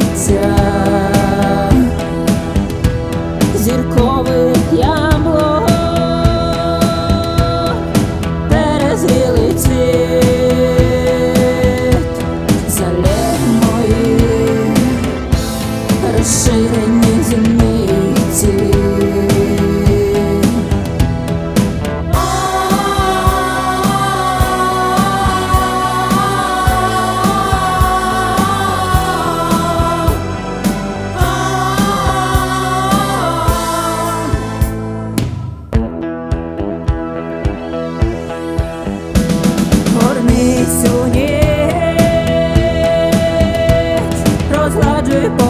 життя. Зіркових яблук перезрілий цвіт, залив моїх розширені зіниці. Розладжуй